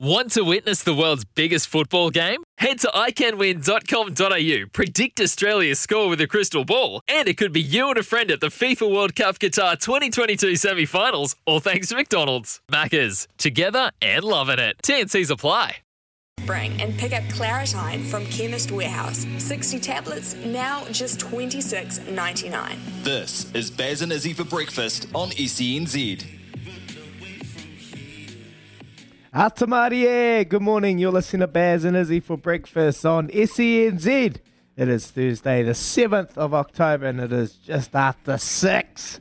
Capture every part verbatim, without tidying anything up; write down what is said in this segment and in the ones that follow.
Want to witness the world's biggest football game? Head to i can win dot com dot a u, predict Australia's score with a crystal ball, and it could be you and a friend at the FIFA World Cup Qatar twenty twenty-two semi-finals, all thanks to McDonald's. Maccas, together and loving it. T and Cs apply. Bring and pick up Claritine from Chemist Warehouse. sixty tablets, now just twenty-six ninety-nine. This is Baz and Izzy for breakfast on E C N Z. Ata Marie, good morning. You're listening to Baz and Izzy for breakfast on S E N Z. It is Thursday, the seventh of October, and it is just after six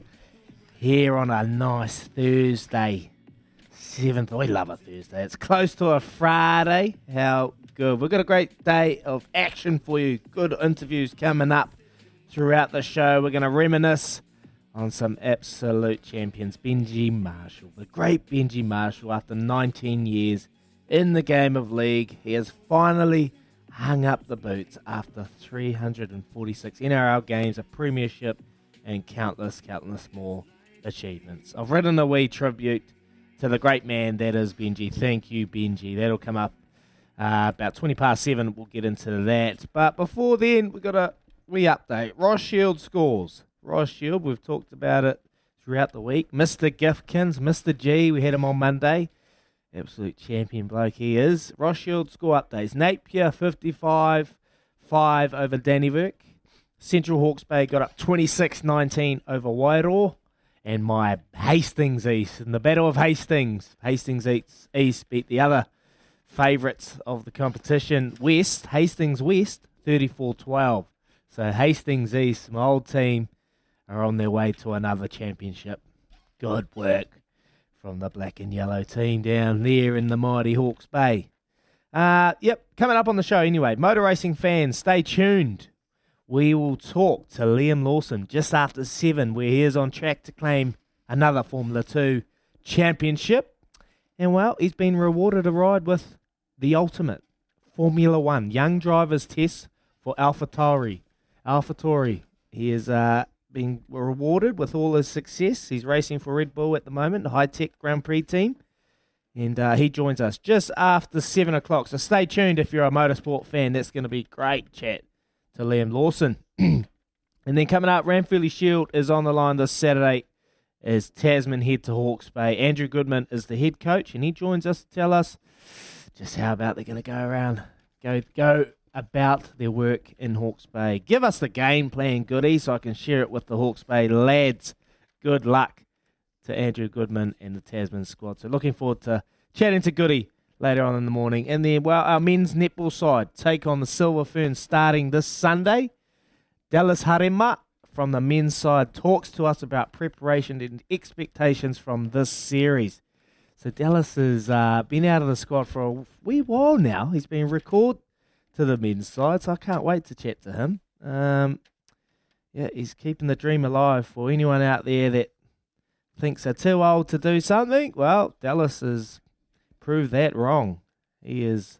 here on a nice Thursday. seventh, we love a Thursday. It's close to a Friday. How good. We've got a great day of action for you. Good interviews coming up throughout the show. We're going to reminisce on some absolute champions. Benji Marshall, the great Benji Marshall, after nineteen years in the game of league, he has finally hung up the boots after three hundred forty-six N R L games, a premiership, and countless, countless more achievements. I've written a wee tribute to the great man that is Benji. Thank you, Benji. That'll come up uh, about twenty past seven. We'll get into that. But before then, we've got a wee update. Ross Shield scores. Ross Shield, we've talked about it throughout the week. Mister Gifkins, Mister G, we had him on Monday. Absolute champion bloke he is. Ross Shield score updates. Napier, fifty-five five over Dannyvirk. Central Hawke's Bay got up twenty-six nineteen over Wairoa. And my Hastings East, in the Battle of Hastings, Hastings East, East beat the other favourites of the competition, West, Hastings West, thirty-four twelve. So Hastings East, my old team, are on their way to another championship. Good work from the black and yellow team down there in the mighty Hawke's Bay. Uh, yep, coming up on the show anyway. Motor racing fans, stay tuned. We will talk to Liam Lawson just after seven, where he is on track to claim another Formula two championship. And, well, he's been rewarded a ride with the ultimate Formula one Young Drivers Test for AlphaTauri. AlphaTauri, he is... Uh, Being rewarded with all his success. He's racing for Red Bull at the moment, the high-tech Grand Prix team. And uh, he joins us just after seven o'clock. So stay tuned if you're a motorsport fan. That's going to be great chat to Liam Lawson. And then coming up, Ranfurly Shield is on the line this Saturday as Tasman head to Hawke's Bay. Andrew Goodman is the head coach, and he joins us to tell us just how about they're going to go around, go go. about their work in Hawke's Bay. Give us the game plan, Goody, so I can share it with the Hawke's Bay lads. Good luck to Andrew Goodman and the Tasman squad. So looking forward to chatting to Goody later on in the morning. And then, well, our men's netball side take on the Silver Ferns starting this Sunday. Dallas Harima from the men's side talks to us about preparation and expectations from this series. So Dallas has uh, been out of the squad for a wee while now. He's been recalled to the men's side, so I can't wait to chat to him. Um, yeah, he's keeping the dream alive for anyone out there that thinks they're too old to do something. Well, Dallas has proved that wrong. He has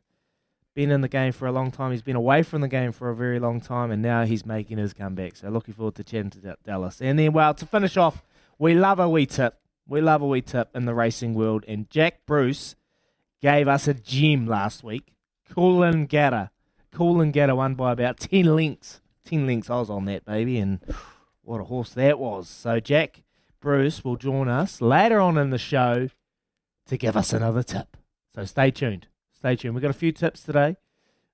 been in the game for a long time. He's been away from the game for a very long time, and now he's making his comeback. So looking forward to chatting to Dallas. And then, well, to finish off, we love a wee tip. We love a wee tip in the racing world, and Jack Bruce gave us a gem last week. Coolangatta. Coolangatta won by about ten links. ten links. I was on that, baby, and what a horse that was. So Jack Bruce will join us later on in the show to give us another tip. So stay tuned. Stay tuned. We've got a few tips today.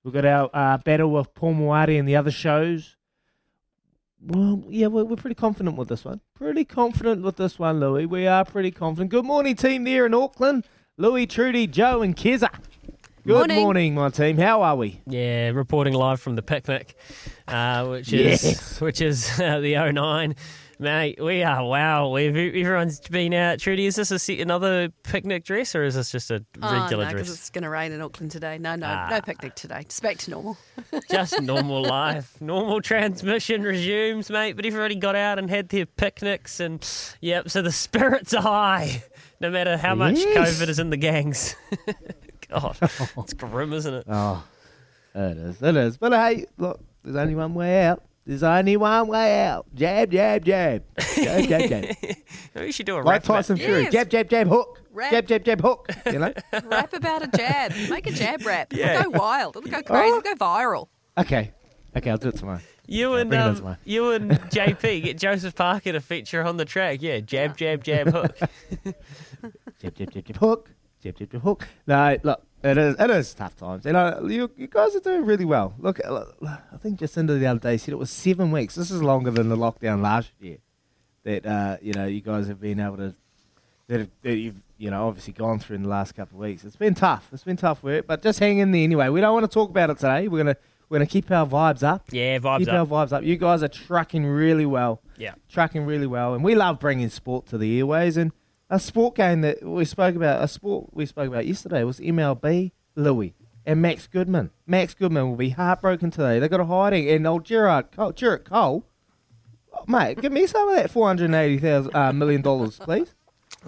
We've got our uh, battle with Paul Moari and the other shows. Well, yeah, we're, we're pretty confident with this one. Pretty confident with this one, Louis. We are pretty confident. Good morning, team there in Auckland. Louis, Trudy, Joe and Keza. Good morning. morning, my team. How are we? Yeah, reporting live from the picnic, uh, which is yes. which is uh, the oh nine. Mate, we are, wow. We've, everyone's been out. Trudy, is this a, another picnic dress or is this just a regular oh, no, dress? Because it's going to rain in Auckland today. No, no, ah. no picnic today. Just back to normal. Just normal life. Normal transmission resumes, mate. But everybody got out and had their picnics and, yep, so the spirits are high, no matter how much yes. COVID is in the gangs. God, it's grim, isn't it? Oh, it is, it is. But hey, look, there's only one way out. There's only one way out. Jab, jab, jab. Jab, jab, jab. We should do a like rap. Like Tyson about. Fury. Yes. Jab, jab, jab, hook. Rap. Jab, jab, jab, hook. You know? Rap about a jab. Make a jab rap. Yeah. It'll go wild. It'll go crazy. Oh. It'll go viral. Okay. Okay, I'll do it tomorrow. You and um, tomorrow. You and J P get Joseph Parker to feature on the track. Yeah, jab, jab, jab, hook. Jab, jab, jab, jab, hook. Jab, jab, jab, hook. No, look. It is it is tough times. You know, you, you guys are doing really well. Look, look, I think Jacinda the other day said it was seven weeks. This is longer than the lockdown last year that, uh, you know, you guys have been able to, that, have, that you've, you know, obviously gone through in the last couple of weeks. It's been tough. It's been tough work, but just hang in there anyway. We don't want to talk about it today. We're going to we're gonna keep our vibes up. Yeah, vibes keep up. Keep our vibes up. You guys are trucking really well. Yeah. Trucking really well. And we love bringing sport to the airways and, a sport game that we spoke about, a sport we spoke about yesterday was M L B, Louis, and Max Goodman. Max Goodman will be heartbroken today. They got a hiding, and old Gerard Cole, Gerard Cole, oh, mate, give me some of that four hundred eighty thousand uh, million dollars, please.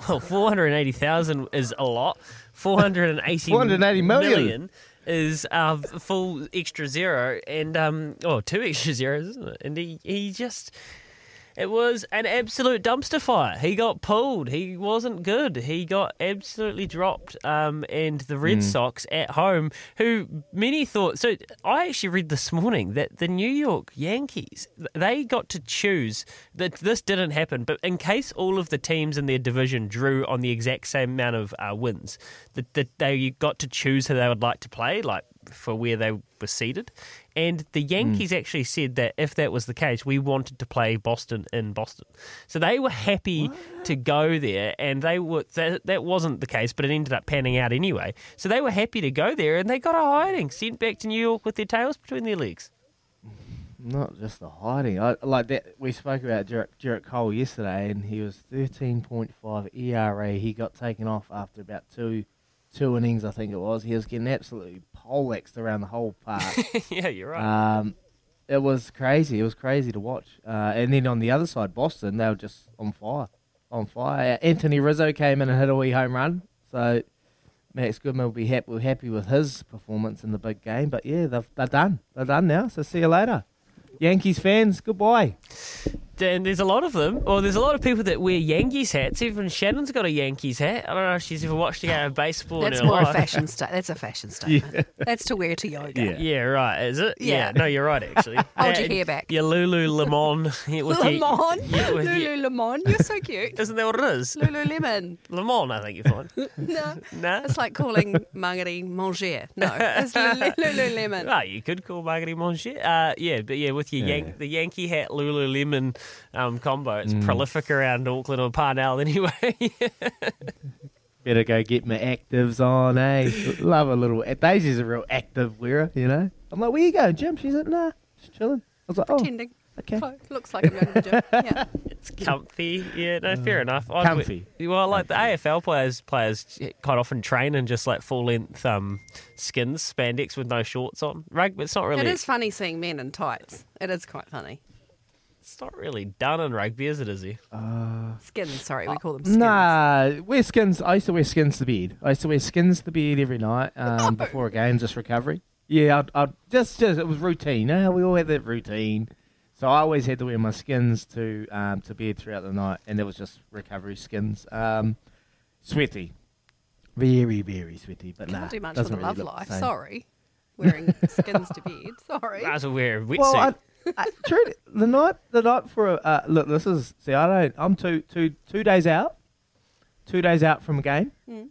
Well, four hundred eighty thousand is a lot. Four hundred eighty million. million is a full extra zero, and um, oh, two extra zeros, isn't it? And he he just. It was an absolute dumpster fire. He got pulled. He wasn't good. He got absolutely dropped. Um, and the Red mm. Sox at home, who many thought... So I actually read this morning that the New York Yankees, they got to choose that this didn't happen. But in case all of the teams in their division drew on the exact same amount of uh, wins, that, that they got to choose who they would like to play, like for where they were seated. And the Yankees mm. actually said that if that was the case, we wanted to play Boston in Boston. So they were happy what? to go there, and they were that, that wasn't the case, but it ended up panning out anyway. So they were happy to go there, and they got a hiding, sent back to New York with their tails between their legs. Not just the hiding. I, like that, we spoke about Jarrett, Jarrett Cole yesterday, and he was thirteen point five E R A. He got taken off after about two two innings, I think it was. He was getting absolutely poleaxed around the whole park. Yeah, you're right. Um, it was crazy. It was crazy to watch. Uh, and then on the other side, Boston, they were just on fire. On fire. Anthony Rizzo came in and hit a wee home run. So Max Goodman will be happy, happy with his performance in the big game. But, yeah, they've, they're done. They're done now. So see you later. Yankees fans, goodbye. And there's a lot of them, or there's a lot of people that wear Yankees hats. Even Shannon's got a Yankees hat. I don't know if she's ever watched a game of baseball in her life. That's more a fashion statement. That's a fashion statement. Yeah. That's to wear to yoga. Yeah. yeah, right, is it? Yeah. yeah. No, you're right, actually. Hold your hair back. Your Lululemon. Lululemon? Lululemon? You're so cute. Isn't that what it is? Lululemon. Lemon, I think you're fine. No. No? It's like calling Mangere Mangere. No, it's Lululemon. Well, you could call Mangere Mangere. Uh, yeah, but yeah, with your yeah. Yan- the Yankee hat, Lululemon... Um, combo. It's mm. prolific around Auckland or Parnell anyway. Better go get my actives on, eh? Love a little... Daisy's a real active wearer, you know? I'm like, where you going, Jim? She's like, nah, just chilling. I was like, oh. Pretending. Okay. Oh, looks like I'm going to the gym. Yeah. It's comfy. Yeah, no, fair enough. I'd, comfy. Well, like the A F L players players quite often train in just like full-length um, skins, spandex with no shorts on. Rugby, it's not really... It is funny seeing men in tights. It is quite funny. It's not really done in rugby, is it, Izzy? Uh, skins, sorry, we call them skins. Nah, wear skins. I used to wear skins to bed. I used to wear skins to bed every night um, no. before a game, just recovery. Yeah, I'd, I'd just, just it was routine. Eh? We all had that routine. So I always had to wear my skins to um, to bed throughout the night, and it was just recovery skins. Um, sweaty. Very varies with you, but can't nah, do much for the really love life. The sorry, wearing skins to bed. Sorry, might as well wear a wetsuit. Well, I, I, true. The night, the night for a, uh, look. This is see. I don't. I'm two, two, two days out. Two days out from a game. Mm.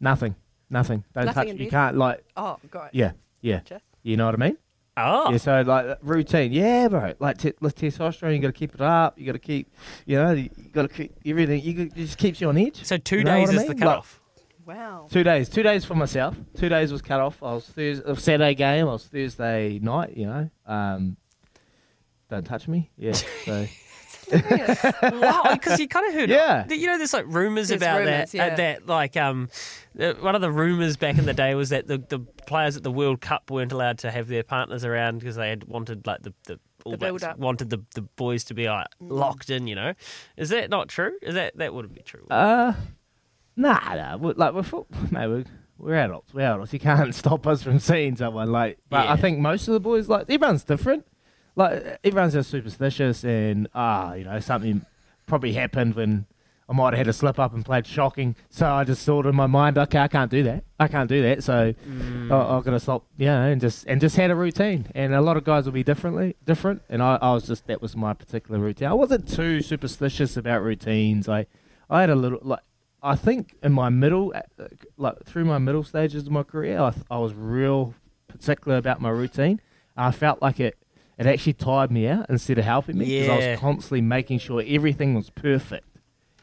Nothing. Nothing. Don't nothing touch. You bed? Can't like. Oh, got it. Yeah. Yeah. Gotcha. You know what I mean? Oh. Yeah, so like routine. Yeah, bro. Like t- with testosterone, you got to keep it up. You got to keep, you know, you got to keep everything. You it just keeps you on edge. So two you know days is I mean? The cutoff. Like, wow. Two days. Two days for myself. Two days was cut off. I was Thursday, Saturday game. I was Thursday night, you know. Um, don't touch me. Yeah. So. Wow, because you kind of heard, yeah. You know, there's like rumours there's about rumors, that. Yeah. Uh, that like, um, uh, one of the rumours back in the day was that the, the players at the World Cup weren't allowed to have their partners around because they had wanted like the the, all the build up. wanted the, the boys to be like locked in. You know, is that not true? Is that that wouldn't be true? Uh, nah, nah. We're, like we're full, mate, we're, we're adults. We're adults. You can't stop us from seeing someone. Like, but yeah. I think most of the boys, like everyone's different. Like, everyone's just superstitious and, ah, uh, you know, something probably happened when I might have had a slip-up and played shocking. So I just thought in my mind, okay, I can't do that. I can't do that. So mm. I, I've got to stop, you know, and just and just had a routine. And a lot of guys will be differently different. And I, I was just, that was my particular routine. I wasn't too superstitious about routines. I, I had a little, like, I think in my middle, like, through my middle stages of my career, I, I was real particular about my routine. I felt like it. It actually tired me out instead of helping me because yeah. I was constantly making sure everything was perfect.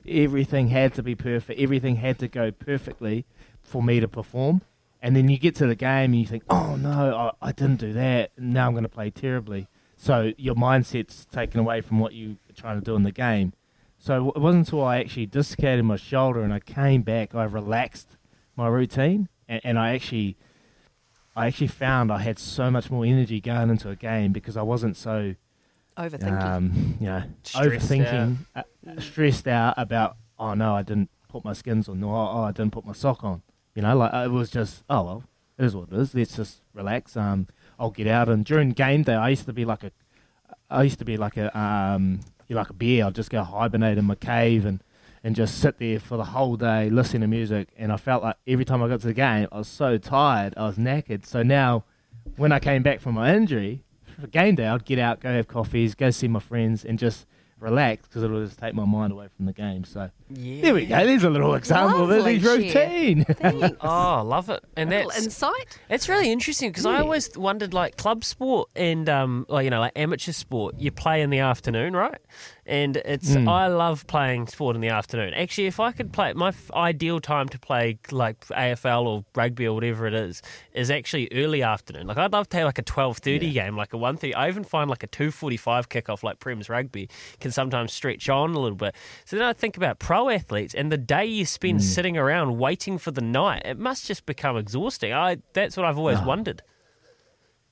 Everything had to be perfect. Everything had to go perfectly for me to perform. And then you get to the game and you think, oh, no, I, I didn't do that. Now I'm going to play terribly. So your mindset's taken away from what you were trying to do in the game. So it wasn't until I actually dislocated my shoulder and I came back, I relaxed my routine and, and I actually... I actually found I had so much more energy going into a game because I wasn't so overthinking, um, you know, stressed overthinking, out. Uh, stressed out about oh no, I didn't put my skins on, or oh I didn't put my sock on, you know, like it was just oh well, it is what it is. Let's just relax. Um, I'll get out and during game day, I used to be like a, I used to be like a um, you know, like a bear. I'd just go hibernate in my cave and. And just sit there for the whole day, listen to music. And I felt like every time I got to the game, I was so tired, I was knackered. So now, when I came back from my injury, for game day, I'd get out, go have coffees, go see my friends, and just relax because it will just take my mind away from the game. So yeah. There we go. There's a little example of his routine. Oh, I love it. And that's, a little insight. It's really interesting because yeah. I always wondered, like club sport and um, well, you know, like amateur sport, you play in the afternoon, right? And it's mm. I love playing sport in the afternoon. Actually, if I could play my f- ideal time to play like A F L or rugby or whatever it is is actually early afternoon. Like I'd love to have like a twelve thirty yeah. game, like a one thirty. I even find like a two forty five kickoff, like Prem's rugby, can sometimes stretch on a little bit. So then I think about pro athletes and the day you spend mm. sitting around waiting for the night. It must just become exhausting. I that's what I've always oh. wondered.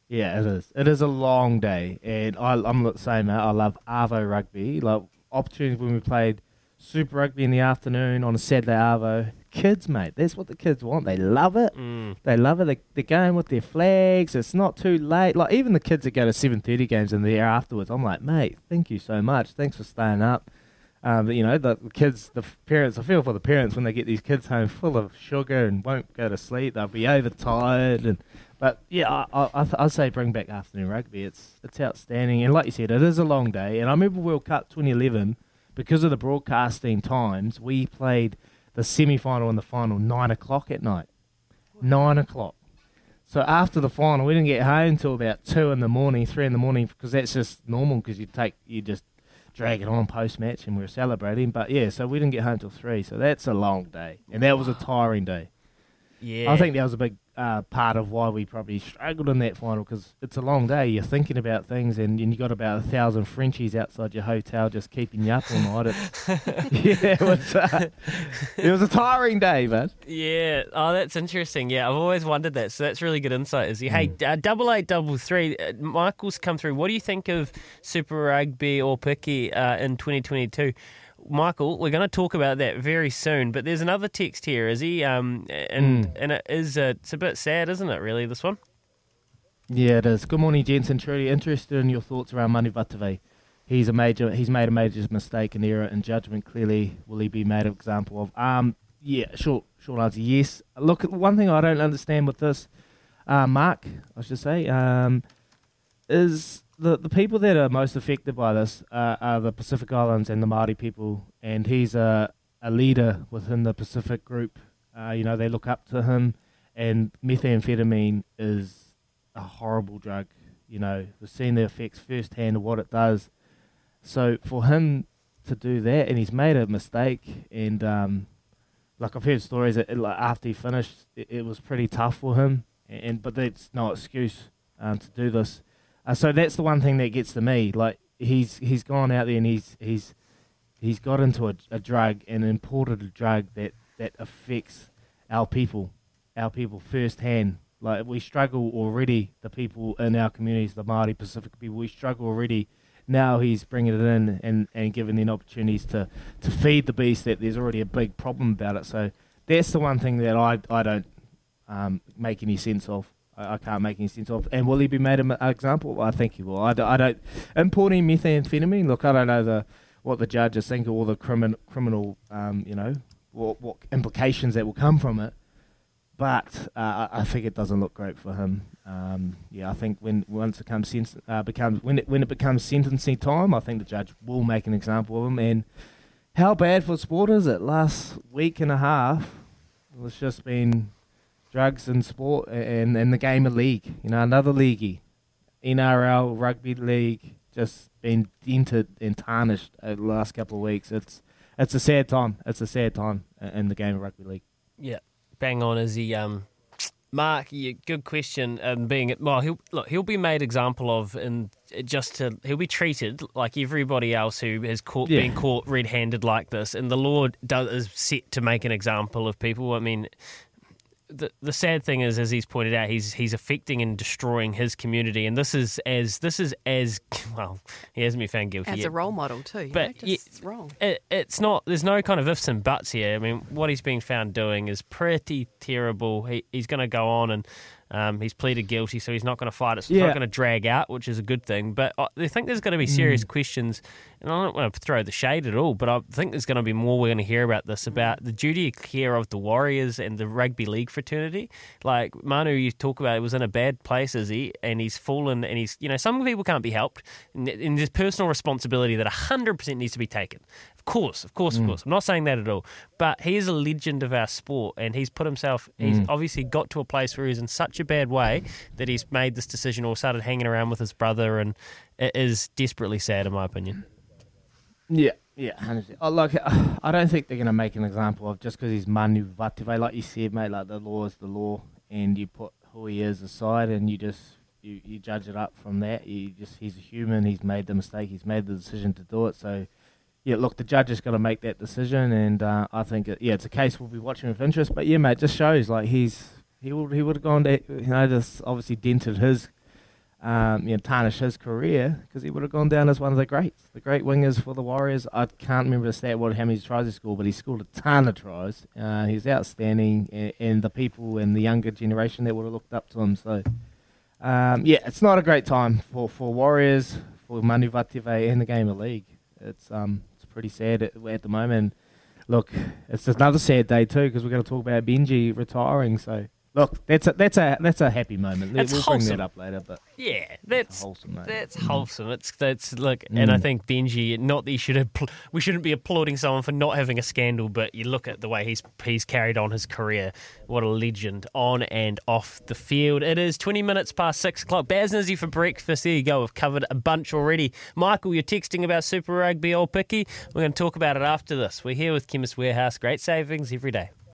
Yeah, it is. It is a long day, and I, I'm the same. I love Arvo rugby. Like opportunities when we played Super Rugby in the afternoon on a Saturday Arvo. Kids, mate, that's what the kids want. They love it. Mm. They love it. They, they're going with their flags. It's not too late. Like even the kids that go to seven thirty games in the air afterwards, I'm like, mate, thank you so much. Thanks for staying up. Um, but, you know, the kids, the parents, I feel for the parents when they get these kids home full of sugar and won't go to sleep. They'll be overtired. And But, yeah, I, I, I th- I'd say bring back afternoon rugby. It's it's outstanding. And like you said, it is a long day. And I remember World Cup twenty eleven, because of the broadcasting times, we played the semi-final and the final nine o'clock at night. nine o'clock. So after the final, we didn't get home till about two in the morning, three in the morning, because that's just normal because you take you just – drag it on post-match and we were celebrating. But, yeah, so we didn't get home till three. So that's a long day. And that was a tiring day. Yeah. I think that was a big uh, part of why we probably struggled in that final because it's a long day. You're thinking about things and, and you got about a thousand Frenchies outside your hotel just keeping you up all night. yeah, it was, uh, it was a tiring day, man. Yeah. Oh, that's interesting. Yeah, I've always wondered that. So that's really good insight, Izzy. Hey, mm. uh, double eight, double three, uh, Michael's come through. What do you think of Super Rugby or Piki uh, in twenty twenty-two? Michael, we're going to talk about that very soon, but there's another text here, is he? Um, and mm. and it is a, it's a bit sad, isn't it, really, this one? Yeah, it is. Good morning, gents, and truly interested in your thoughts around Manu Vatuvei. He's a major. He's made a major mistake and error in judgment. Clearly, will he be made an example of? Um, yeah, short short answer, yes. Look, one thing I don't understand with this, uh, Mark, I should say, um, is the the people that are most affected by this uh, are the Pacific Islands and the Māori people, and he's a, a leader within the Pacific group. Uh, you know, they look up to him, and methamphetamine is a horrible drug. You know, we've seen the effects firsthand of what it does. So for him to do that, and he's made a mistake, and um, like I've heard stories that it, like, after he finished, it, it was pretty tough for him. And, and but that's no excuse um, to do this. Uh, so that's the one thing that gets to me. Like he's he's gone out there and he's he's he's got into a, a drug and imported a drug that, that affects our people, our people firsthand. Like we struggle already, the people in our communities, the Māori Pacific people, we struggle already. Now he's bringing it in and, and giving them opportunities to, to feed the beast that there's already a big problem about it. So that's the one thing that I I don't um, make any sense of. I, I can't make any sense of. And will he be made an example? I think he will. I, I don't importing methamphetamine. Look, I don't know the what the judges think or the crimin, criminal um, you know what, what implications that will come from it. But uh, I think it doesn't look great for him. Um, yeah, I think when once it comes sen- uh, becomes when it when it becomes sentencing time, I think the judge will make an example of him. And how bad for sport is it? Last week and a half, it's just been drugs and sport and and the game of league. You know, another leaguey, N R L rugby league, just been dented and tarnished over the last couple of weeks. It's it's a sad time. It's a sad time in the game of rugby league. Yeah. Bang on, is he, um, Mark? Yeah, good question. And um, being well, he'll look. He'll be made example of, and just to he'll be treated like everybody else who has caught yeah. been caught red-handed like this. And the law does, is set to make an example of people. I mean, the the sad thing is, as he's pointed out, he's he's affecting and destroying his community. And this is as this is as well. He hasn't been found guilty as yet. A role model too. But you know, just, yeah, it's wrong. It, it's not. There's no kind of ifs and buts here. I mean, what he's being found doing is pretty terrible. He he's going to go on and um, he's pleaded guilty, so he's not going to fight it. So yeah. It's not going to drag out, which is a good thing. But I think there's going to be serious mm. questions, and I don't want to throw the shade at all. But I think there's going to be more we're going to hear about this about the duty of care of the Warriors and the rugby league fraternity. Like Manu, you talk about, it was in a bad place, is he? And he's fallen, and he's, you know, some people can't be helped, and, and there's personal responsibility that one hundred percent needs to be taken. Of course, of course, of mm. course. I'm not saying that at all. But he is a legend of our sport, and he's put himself. He's mm. obviously got to a place where he's in such a bad way that he's made this decision or started hanging around with his brother, and it is desperately sad in my opinion. Yeah, yeah, one hundred percent. Oh, look, I don't think they're going to make an example of just because he's Manu Vatuvei. Like you said, mate, like the law is the law, and you put who he is aside and you just you, you judge it up from that. You just He's a human, he's made the mistake, he's made the decision to do it, so... Yeah, look, the judge is going to make that decision, and uh, I think, it, yeah, it's a case we'll be watching with interest. But yeah, mate, it just shows like he's he would he would have gone to, you know, this obviously dented his, um, you know, tarnished his career because he would have gone down as one of the greats, the great wingers for the Warriors. I can't remember the stat what how many tries he scored, but he scored a ton of tries. Uh, he's outstanding, and, and the people and the younger generation that would have looked up to him. So, um, yeah, it's not a great time for, for Warriors, for Manu Vatuvei, and the game of league. It's um. Pretty sad at, at the moment. Look, it's another sad day too because we're going to talk about Benji retiring. So look, that's a that's a that's a happy moment. It's we'll wholesome. Bring that up later, but yeah, that's wholesome. That's wholesome. It's that's look, mm. and I think Benji. Not that you should have, we shouldn't be applauding someone for not having a scandal, but you look at the way he's he's carried on his career. What a legend on and off the field. It is twenty minutes past six o'clock. Baz Nizzy for breakfast. There you go. We've covered a bunch already. Michael, you're texting about Super Rugby, old picky. We're going to talk about it after this. We're here with Chemist Warehouse. Great savings every day.